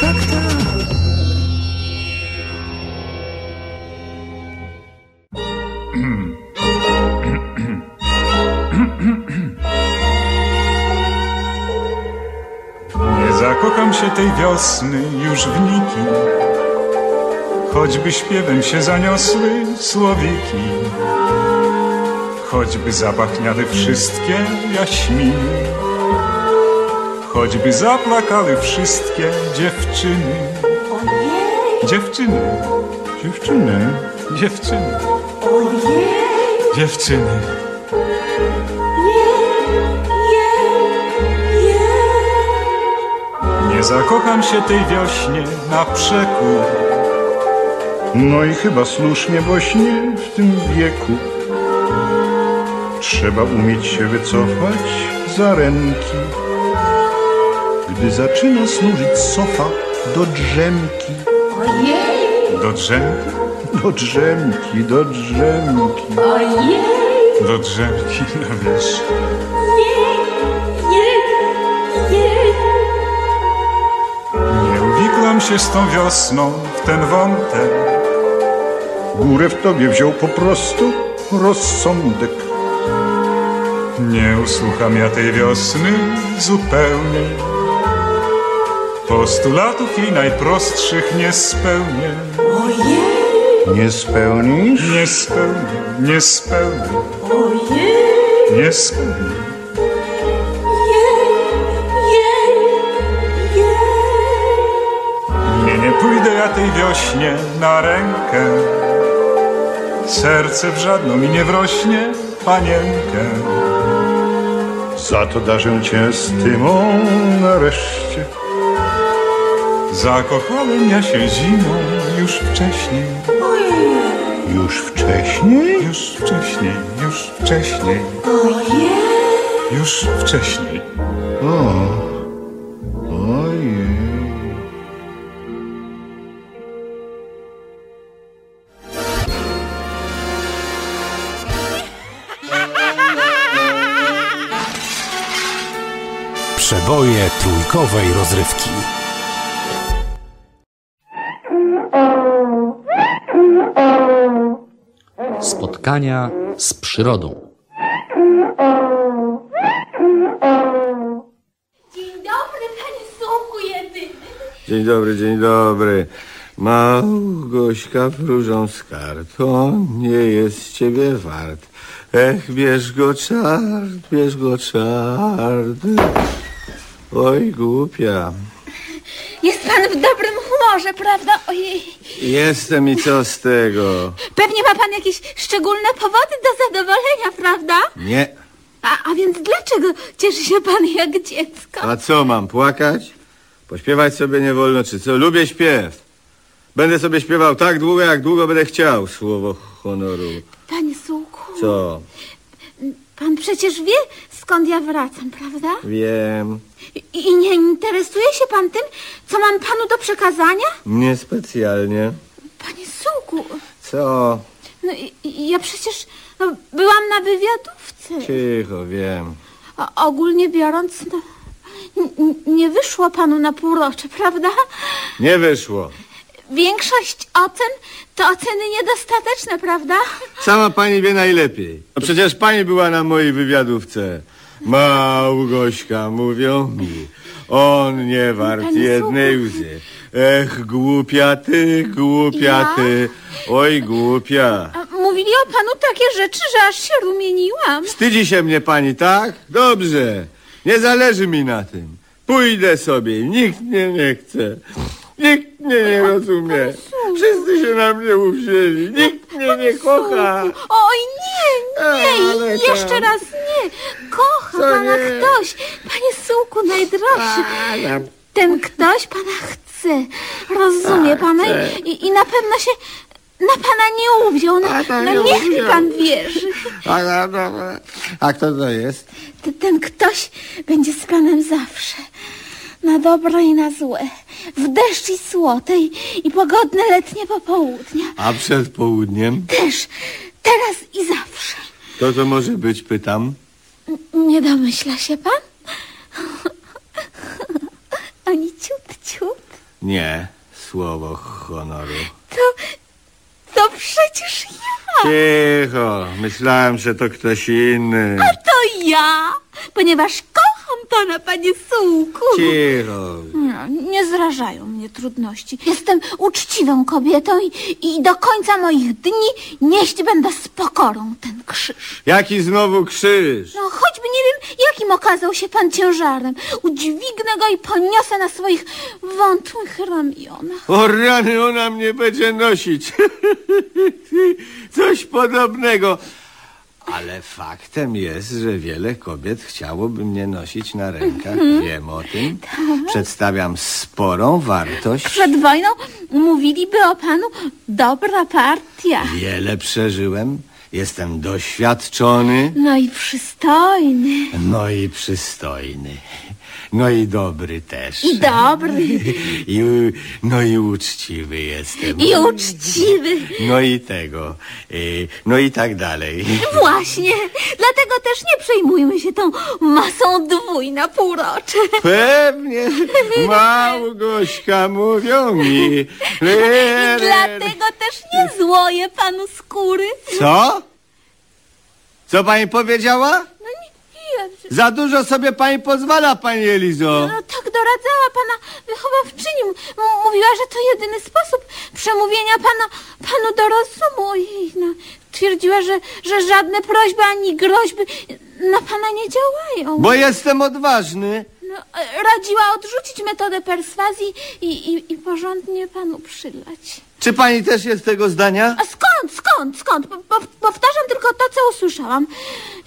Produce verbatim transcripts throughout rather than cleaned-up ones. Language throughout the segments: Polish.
Tak, tak. Kocham się tej wiosny już w niki, choćby śpiewem się zaniosły słowiki, choćby zapachniały wszystkie jaśminy, choćby zaplakały wszystkie dziewczyny. Dziewczyny, dziewczyny, dziewczyny, dziewczyny. Nie zakocham się tej wiośnie na przekór, no i chyba słusznie, bośnie w tym wieku trzeba umieć się wycofać za ręki, gdy zaczyna służyć sofa do drzemki. Ojej! Do drzemki? Do drzemki, do drzemki. Ojej! Do drzemki, no wiesz. Wikłam się z tą wiosną w ten wątek, górę w tobie wziął po prostu rozsądek. Nie usłucham ja tej wiosny zupełnie, postulatów jej najprostszych nie spełnię. Ojej! Nie spełnisz? Nie spełnię, nie spełnię. Ojej! Nie spełnię. Pójdę ja tej wiośnie na rękę, serce w żadną mi nie wrośnie, panienkę. Za to darzę cię z tymą nareszcie, zakochałem ja się zimą już wcześniej. Ojej! Już wcześniej? Już wcześniej, już wcześniej. Ojej! Już wcześniej. O. Przeboje trójkowej rozrywki. Spotkania z przyrodą. Dzień dobry, panie sułku jedyny. Dzień dobry, dzień dobry. Małgośka wróżą z kart, on nie jest z ciebie wart. Ech, bierz go czart, bierz go czart. Oj, głupia. Jest pan w dobrym humorze, prawda? Ojej. Jestem i co z tego? Pewnie ma pan jakieś szczególne powody do zadowolenia, prawda? Nie. A, a więc dlaczego cieszy się pan jak dziecko? A co, mam płakać? Pośpiewać sobie nie wolno, czy co? Lubię śpiew. Będę sobie śpiewał tak długo, jak długo będę chciał, słowo honoru. Panie Sułku. Co? Pan przecież wie, skąd ja wracam, prawda? Wiem. I, I nie interesuje się pan tym, co mam panu do przekazania? Niespecjalnie. Panie Sułku. Co? No i, ja przecież no, byłam na wywiadówce. Cicho, wiem. O, ogólnie biorąc, no, n- nie wyszło panu na półrocze, prawda? Nie wyszło. Większość ocen to oceny niedostateczne, prawda? Sama pani wie najlepiej. No przecież pani była na mojej wywiadówce. Małgośka, mówią mi, on nie wart jednej łzy. Ech, głupia ty, głupia ja? ty, oj głupia. Mówili o panu takie rzeczy, że aż się rumieniłam. Wstydzi się mnie pani, tak? Dobrze, nie zależy mi na tym. Pójdę sobie, nikt mnie nie chce. Nikt mnie nie rozumie. Wszyscy się na mnie uwzięli. Nikt mnie nie kocha. Oj nie, nie, jeszcze raz nie. Kocha pana ktoś. Panie Sułku, najdroższy. Ten ktoś pana chce. Rozumie pana i, i na pewno się na pana nie uwziął. No, no niech mi pan wierzy. A kto to jest? Ten ktoś będzie z panem zawsze. Na dobre i na złe, w deszcz i słote i, i pogodne letnie popołudnia. A przed południem? Też, teraz i zawsze. To to może być, pytam? N- nie domyśla się pan? Ani ciut, ciut. Nie, słowo honoru. To, to przecież ja. Cicho, myślałem, że to ktoś inny. A to ja, ponieważ pana, panie Sułku. Cicho. No, nie zrażają mnie trudności. Jestem uczciwą kobietą i, i do końca moich dni nieść będę z pokorą ten krzyż. Jaki znowu krzyż? No choćby nie wiem, jakim okazał się pan ciężarem. Udźwignę go i poniosę na swoich wątłych ramionach. O rany, ona mnie będzie nosić. Coś podobnego. Ale faktem jest, że wiele kobiet chciałoby mnie nosić na rękach. Mm-hmm. Wiem o tym. Tak. Przedstawiam sporą wartość. Przed wojną mówiliby o panu dobra partia. Wiele przeżyłem. Jestem doświadczony. No i przystojny. No i przystojny. No i dobry też. I dobry. I, no i uczciwy jestem. I uczciwy. No i tego. No i tak dalej. Właśnie. Dlatego też nie przejmujmy się tą masą dwój na półrocze. Pewnie. Małgośka, mówią mi. I dlatego też nie złoję panu skóry. Co? Co pani powiedziała? Za dużo sobie pani pozwala, pani Elizo. No tak doradzała pana wychowawczyni. M- mówiła, że to jedyny sposób przemówienia pana, panu do rozumu. Ojej, no. Twierdziła, że, że żadne prośby ani groźby na pana nie działają. Bo jestem odważny. No, radziła odrzucić metodę perswazji i, i, i porządnie panu przylać. Czy pani też jest tego zdania? A skąd, skąd, skąd? Po, powtarzam tylko to, co usłyszałam.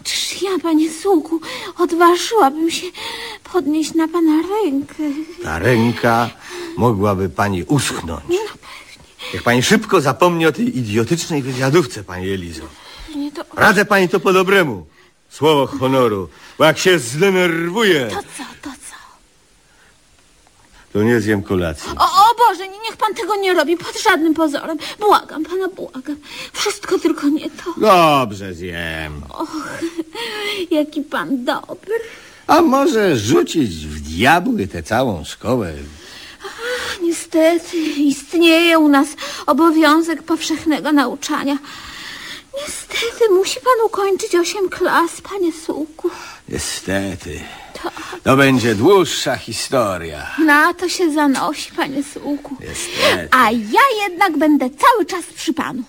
Czyż ja, panie Sułku, odważyłabym się podnieść na pana rękę? Ta ręka mogłaby pani uschnąć. No pewnie. Jak pani szybko zapomni o tej idiotycznej wywiadówce, pani Elizo. Nie to... Radzę pani to po dobremu. Słowo honoru. Bo jak się zdenerwuje... To co, to co? To nie zjem kolacji. O, o Boże, niech pan tego nie robi pod żadnym pozorem. Błagam pana, błagam. Wszystko tylko nie to. Dobrze, zjem. Och, jaki pan dobry. A może rzucić w diabły tę całą szkołę? Ach, niestety istnieje u nas obowiązek powszechnego nauczania. Niestety musi pan ukończyć osiem klas, panie Sułku. Niestety. To... to będzie dłuższa historia. Na to się zanosi, panie Sułku. Niestety. A ja jednak będę cały czas przy panu.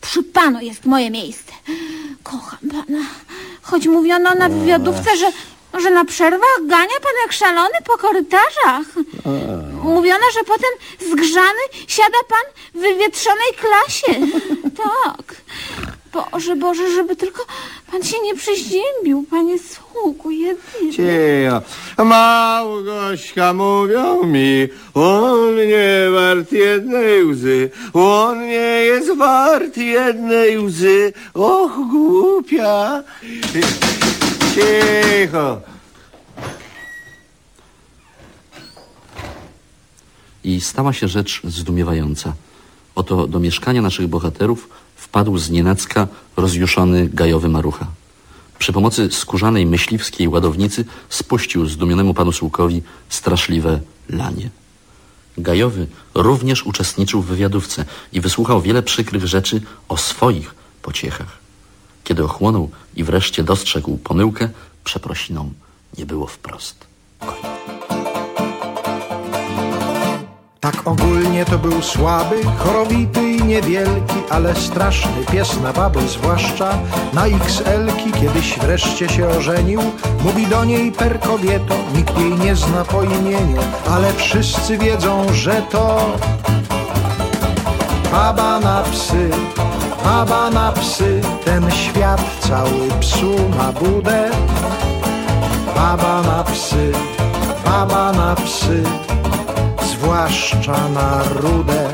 Przy panu jest moje miejsce. Kocham pana. Choć mówiono na wywiadówce, że Że na przerwach gania pan jak szalony po korytarzach. Mówiono, że potem zgrzany siada pan w wywietrzonej klasie. Tak. Boże, Boże, żeby tylko pan się nie przeziębił, panie sługu jedyny. Cicho. Małgośka, mówią mi, on nie wart jednej łzy, on nie jest wart jednej łzy. Och, głupia. Cicho. I stała się rzecz zdumiewająca. Oto do mieszkania naszych bohaterów wpadł znienacka rozjuszony gajowy Marucha. Przy pomocy skórzanej myśliwskiej ładownicy spuścił zdumionemu panu Sułkowi straszliwe lanie. Gajowy również uczestniczył w wywiadówce i wysłuchał wiele przykrych rzeczy o swoich pociechach. Kiedy ochłonął i wreszcie dostrzegł pomyłkę, przeprosinom nie było wprost. Tak ogólnie to był słaby, chorowity i niewielki, ale straszny pies na baby, zwłaszcza na iks elki. Kiedyś wreszcie się ożenił, mówi do niej per kobieto, nikt jej nie zna po imieniu, ale wszyscy wiedzą, że to baba na psy. Baba na psy, ten świat cały psu ma budę. Baba na psy, baba na psy, zwłaszcza na rudę.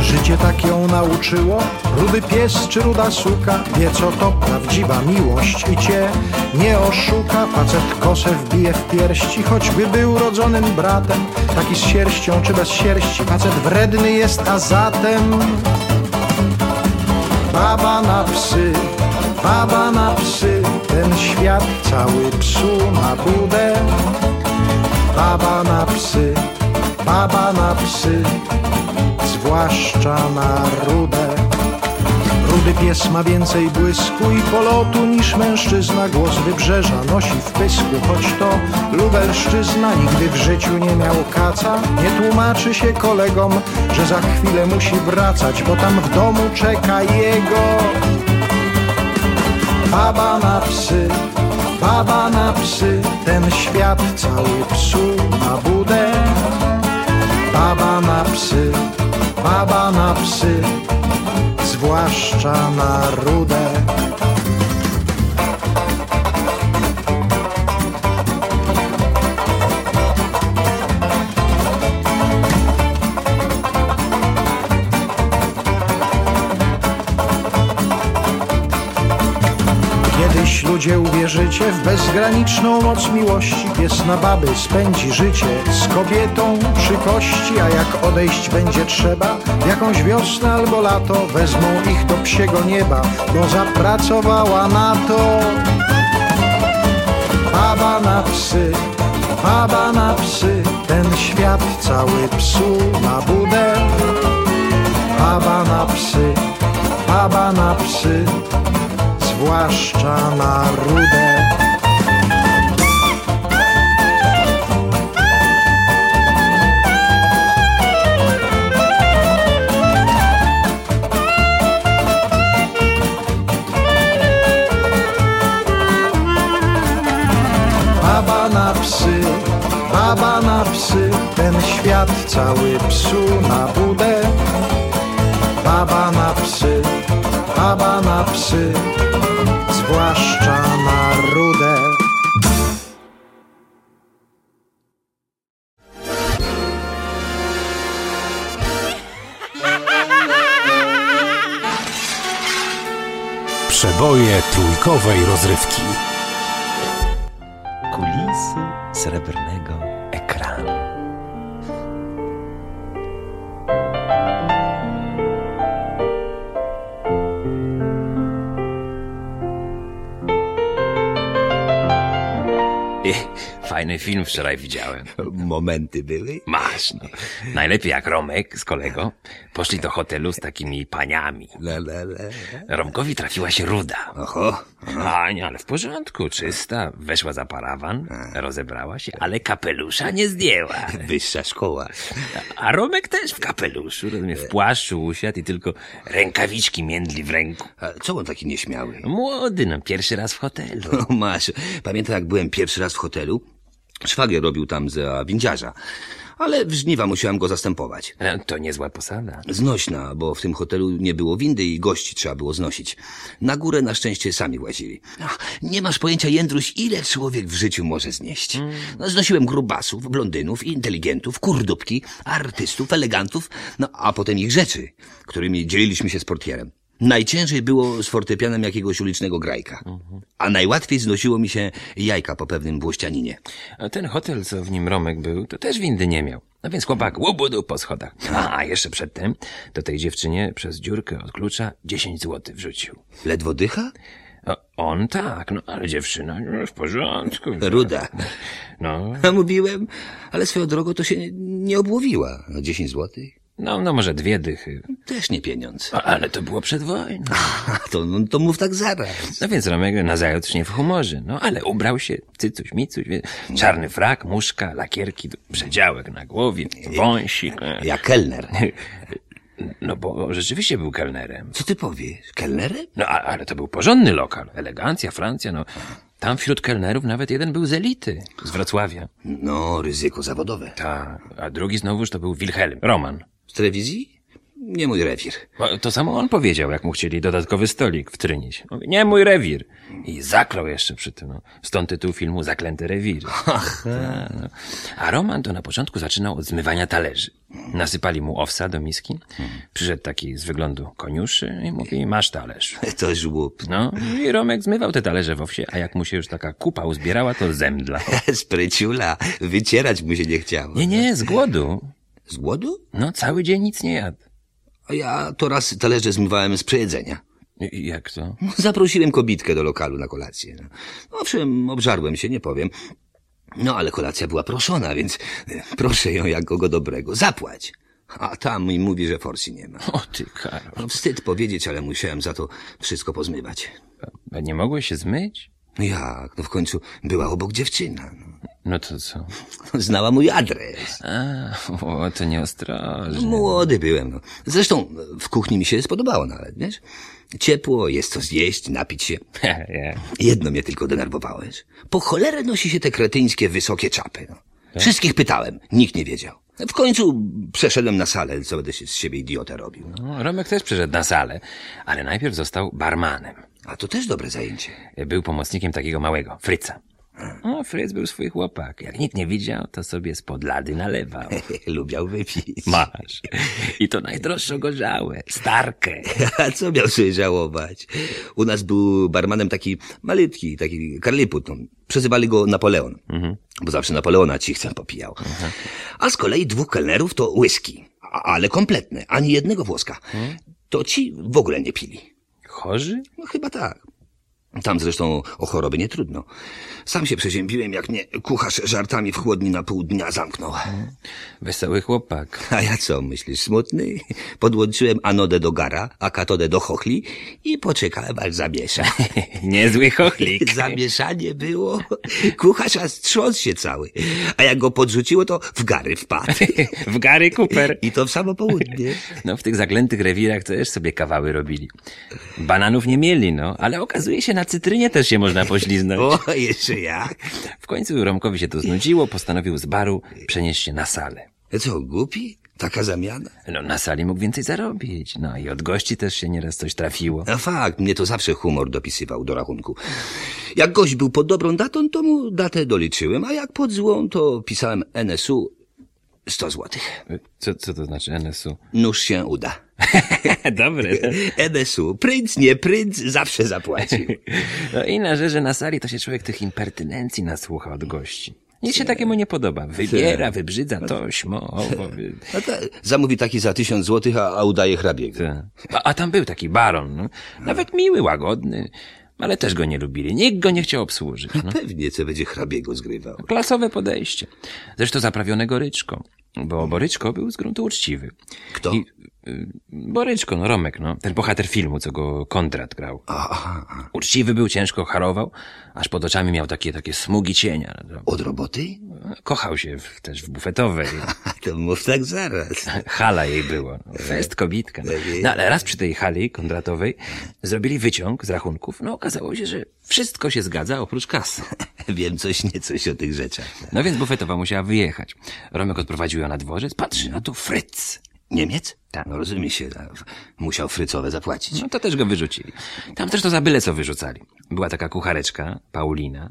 Życie tak ją nauczyło, rudy pies czy ruda suka wie, co to prawdziwa miłość i cię nie oszuka. Facet kosę wbije w pierści, choćby był rodzonym bratem, taki z sierścią czy bez sierści, facet wredny jest, a zatem baba na psy, baba na psy, ten świat cały psu ma budę. Baba na psy, baba na psy, zwłaszcza na rudę. Rudy pies ma więcej błysku i polotu niż mężczyzna, głos wybrzeża nosi w pysku, choć to lubelszczyzna. Nigdy w życiu nie miał kaca, nie tłumaczy się kolegom, że za chwilę musi wracać, bo tam w domu czeka jego baba na psy, baba na psy, ten świat cały psu ma budę. Baba na psy, baba na psy, zwłaszcza na rudę. Kiedyś ludzie uwierzycie w bezgraniczną moc miłości, pies na baby spędzi życie z kobietą przy kości, a jak odejść będzie trzeba w jakąś wiosnę albo lato, wezmą ich do psiego nieba, bo zapracowała na to baba na psy, baba na psy, ten świat cały psu ma budę. Baba na psy, baba na psy, zwłaszcza na rudę. Baba na psy, baba na psy, ten świat cały psu na budę. Baba na psy, baba na psy, zwłaszcza na rudę. Przeboje trójkowej rozrywki. Kulisy srebrnego ekranu. Fajny film wczoraj widziałem. Momenty były? Masz, no. Najlepiej jak Romek z kolego poszli do hotelu z takimi paniami. La, la, la, la. Romkowi trafiła się ruda. Oho. Ania, ale w porządku, czysta. Weszła za parawan, a. rozebrała się, ale kapelusza nie zdjęła. Wyższa szkoła. A Romek też w kapeluszu, rozumiem, w płaszczu usiadł i tylko rękawiczki międli w ręku. A co on taki nieśmiały? Młody, no, pierwszy raz w hotelu. No, masz. Pamiętam, jak byłem pierwszy raz w hotelu. Szwagier robił tam za windziarza, ale w żniwa musiałem go zastępować. No, to niezła posada. Znośna, bo w tym hotelu nie było windy i gości trzeba było znosić. Na górę na szczęście sami łazili. No, nie masz pojęcia, Jędruś, ile człowiek w życiu może znieść. No, znosiłem grubasów, blondynów, inteligentów, kurdupki, artystów, elegantów, no a potem ich rzeczy, którymi dzieliliśmy się z portierem. Najciężej było z fortepianem jakiegoś ulicznego grajka, a najłatwiej znosiło mi się jajka po pewnym włościaninie. A ten hotel, co w nim Romek był, to też windy nie miał. No więc chłopak łobudu po schodach. A, a jeszcze przedtem do tej dziewczynie przez dziurkę od klucza dziesięć złotych wrzucił. Ledwo dycha? O, on tak, no ale dziewczyna no, w porządku. Ruda. No. A mówiłem, ale swoją drogą to się nie obłowiła. No, dziesięć złotych. No, no może dwie dychy. Też nie pieniądz. A, ale to było przed wojną. A, to, no, to mów tak zaraz. No więc Romek nazajutrz nie w humorze. No ale ubrał się cycuś, micuś. No. Czarny frak, muszka, lakierki, przedziałek na głowie, wąsik. Jak kelner. No bo rzeczywiście był kelnerem. Co ty powiesz? Kelnerem? No a, ale to był porządny lokal. Elegancja, Francja, no... Tam wśród kelnerów nawet jeden był z elity, z Wrocławia. No, ryzyko zawodowe. Tak, a drugi znowuż to był Wilhelm, Roman. Z telewizji? Nie mój rewir. To samo on powiedział, jak mu chcieli dodatkowy stolik wtrynić. Nie mój rewir. I zaklął jeszcze przy tym. No. Stąd tytuł filmu Zaklęte rewiry. Ach, ta, no. A Roman to na początku zaczynał od zmywania talerzy. Nasypali mu owsa do miski. Przyszedł taki z wyglądu koniuszy i mówi, masz talerz. To żłób. No i Romek zmywał te talerze w owsie, a jak mu się już taka kupa uzbierała, to zemdlał. Spryciula, wycierać mu się nie chciało. Nie, nie, z głodu. Z głodu? No, cały dzień nic nie jadł. A ja to raz talerze zmywałem z przejedzenia. I jak to? Zaprosiłem kobitkę do lokalu na kolację. No, owszem, obżarłem się, nie powiem. No, ale kolacja była proszona, więc proszę ją jak kogo dobrego. Zapłać. A tam mi mówi, że forsy nie ma. O ty, Karol. No, wstyd powiedzieć, ale musiałem za to wszystko pozmywać. A nie mogłeś się zmyć? Jak? No w końcu była obok dziewczyna. No. No to co? Znała mój adres. A, o, to nieostrożnie. No, młody byłem. No. Zresztą w kuchni mi się spodobało nawet, wiesz? Ciepło, jest co zjeść, napić się. Jedno mnie tylko denerwowałeś. Po cholerę nosi się te kretyńskie wysokie czapy. No. Wszystkich pytałem, nikt nie wiedział. W końcu przeszedłem na salę, co będę się z siebie idiota robił. No, Romek też przeszedł na salę, ale najpierw został barmanem. A to też dobre zajęcie. Był pomocnikiem takiego małego, Fryca. No, Fryc był swój chłopak. Jak nikt nie widział, to sobie spod lady nalewał. Lubiał wypić. Masz. I to najdroższą gorzałę. Starkę. A co miał sobie żałować? U nas był barmanem taki malutki, taki karliput. No. Przezywali go Napoleon. Mhm. Bo zawsze Napoleona cichcem popijał. Mhm. A z kolei dwóch kelnerów to whisky. Ale kompletne. Ani jednego włoska. Mhm. To ci w ogóle nie pili. Chorzy? No chyba tak. Tam zresztą o choroby nie trudno. Sam się przeziębiłem, jak mnie kucharz żartami w chłodni na pół dnia zamknął. Wesoły chłopak. A ja co, myślisz, smutny? Podłączyłem anodę do gara, a katodę do chochli i poczekałem, aż zamiesza. Niezły chochlik. Zamieszanie było. Kucharz aż trząsł się cały. A jak go podrzuciło, to w gary wpadł. W gary kuper. I to w samo południe. No w tych zaklętych rewirach też sobie kawały robili. Bananów nie mieli, no, ale okazuje się na Na cytrynie też się można pośliznąć. O, jeszcze jak? W końcu Romkowi się to znudziło, postanowił z baru przenieść się na salę. Co, głupi? Taka zamiana? No, na sali mógł więcej zarobić. No i od gości też się nieraz coś trafiło. A fakt, mnie to zawsze humor dopisywał do rachunku. Jak gość był pod dobrą datą, to mu datę doliczyłem, a jak pod złą, to pisałem N S U sto złotych. Co, co to znaczy N S U? Nóż się uda. Dobre. N S U. Prync, nie prync, zawsze zapłacił. No i na rzecz, że na sali to się człowiek tych impertynencji nasłucha od gości. Nic się takiemu nie podoba. Wybiera, wybrzydza, tośmo. No to zamówi taki za tysiąc złotych, a, a udaje hrabiego. A, a tam był taki baron. No. Nawet miły, łagodny. ale też go nie lubili. Nikt go nie chciał obsłużyć. No. Pewnie, co będzie hrabiego zgrywał. Klasowe podejście. Zresztą zaprawione Goryczką, bo Boryczko był z gruntu uczciwy. Kto? I, y, Boryczko, no Romek, no. Ten bohater filmu, co go Kondrat grał. Aha, aha. Uczciwy był, ciężko harował, aż pod oczami miał takie, takie smugi cienia. No. Od roboty? Kochał się w, też w bufetowej. To mów tak zaraz. Hala jej było. No. Fest kobitka. No. No ale raz przy tej hali kondratowej zrobili wyciąg z rachunków. No okazało się, że wszystko się zgadza oprócz kasy. Wiem coś niecoś o tych rzeczach. Tak? No więc bufetowa musiała wyjechać. Romek odprowadził ją na dworzec. Patrzy, no tu Fryc. Niemiec? Tak. No rozumie się, musiał Frycowe zapłacić. No to też go wyrzucili. Tam też to za byle co wyrzucali. Była taka kuchareczka, Paulina.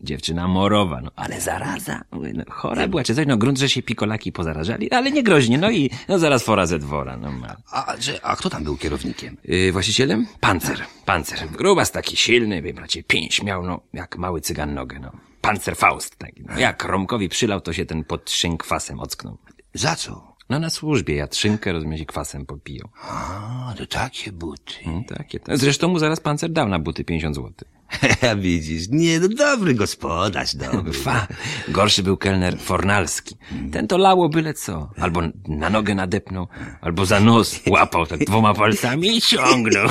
Dziewczyna morowa, no ale zaraza. No, chora była czy coś, no grunt, że się pikolaki pozarażali, ale nie groźnie, no i no zaraz fora ze dwora. No. A, że, a kto tam był kierownikiem? Yy, właścicielem? Pancer, pancer. Grubas taki silny, wiem bracie, pięć miał, no jak mały cygan nogę, no. Pancer Faust taki. No. Jak Romkowi przylał, to się ten pod szynk kwasem ocknął. Za co? No na służbie jatrzynkę, rozumiem, się kwasem popiją. A, to takie buty. Hmm, takie. Zresztą mu zaraz pancer dał na buty pięćdziesiąt złotych. Ja widzisz, nie, no dobry gospodarz, dobry. Fa, gorszy był kelner Fornalski. Ten to lało byle co. Albo na nogę nadepnął, albo za nos łapał tak dwoma palcami i ciągnął.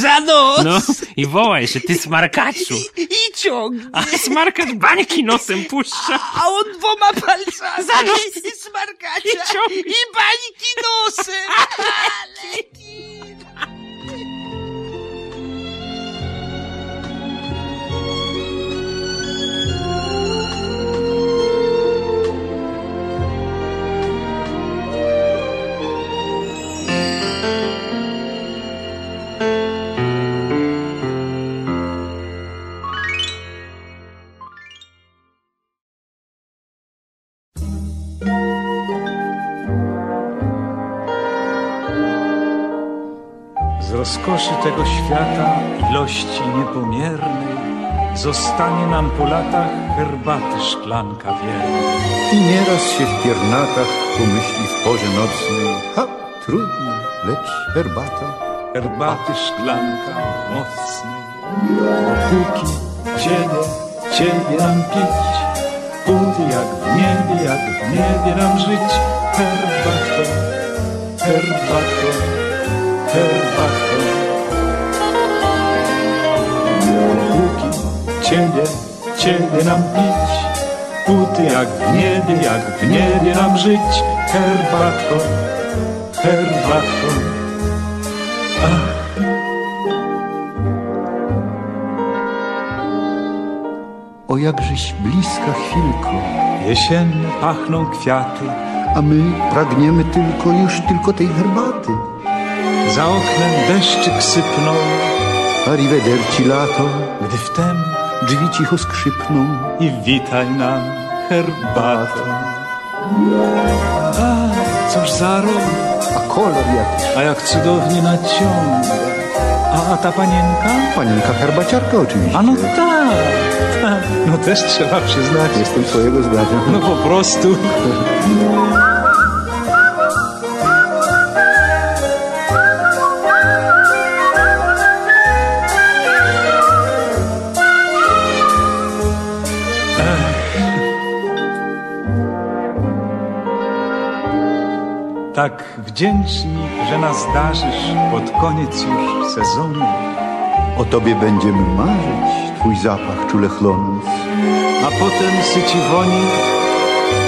Za nos! No, i wołaj się, ty smarkaczu. I, i ciągnie. A smarkacz bańki nosem puszcza. A, a on dwoma palcami. Za nos! I smarkacza. I ciągnie. I bańki nosem. Ale... Rozkoszy tego świata, ilości niepomiernej, zostanie nam po latach herbaty szklanka wiernej. I nieraz się w piernatach pomyśli w porze nocnej, ha, trudno, lecz herbata, herbaty szklanka mocnej. Póki ciebie, ciebie nam pić, póki jak w niebie, jak w niebie nam żyć, herbato, herbato. Herbato, póki ciebie, ciebie nam pić, póty jak w niebie, jak w niebie nam żyć. Herbato, herbato, ach. O jakżeś bliska chwilko, jesienne pachną kwiaty, a my pragniemy tylko, już tylko tej herbaty. Za oknem deszczyk sypnął, arrivederci lato, gdy wtem drzwi cicho skrzypną i witaj nam herbatą. A cóż za rok, a kolor jak, a jak cudownie naciąga. A, a ta panienka? Panienka herbaciarka oczywiście. A no tak, ta. No też trzeba przyznać. Jestem twojego zdania. No po prostu. Tak wdzięczni, że nas darzysz pod koniec już sezonu. O tobie będziemy marzyć, twój zapach czule chlonąc. A potem syci woni,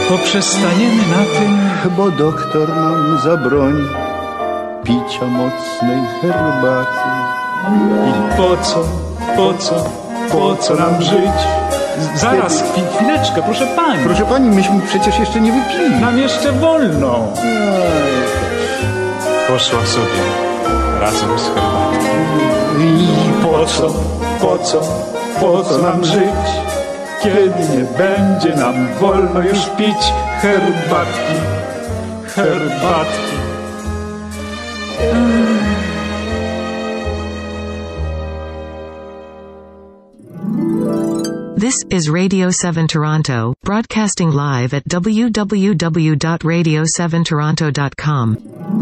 poprzestaniemy na tym, bo doktor nam zabroni picia mocnej herbaty. I po co, po co, po co nam żyć? Zaraz, chwileczkę, proszę pani. Proszę pani, myśmy przecież jeszcze nie wypili. Nam jeszcze wolno. Poszła sobie razem z herbatą. I po co, po co, po co nam żyć, kiedy nie będzie nam wolno już pić herbatki, herbatki. This is Radio seven Toronto, broadcasting live at w w w dot radio seven toronto dot com.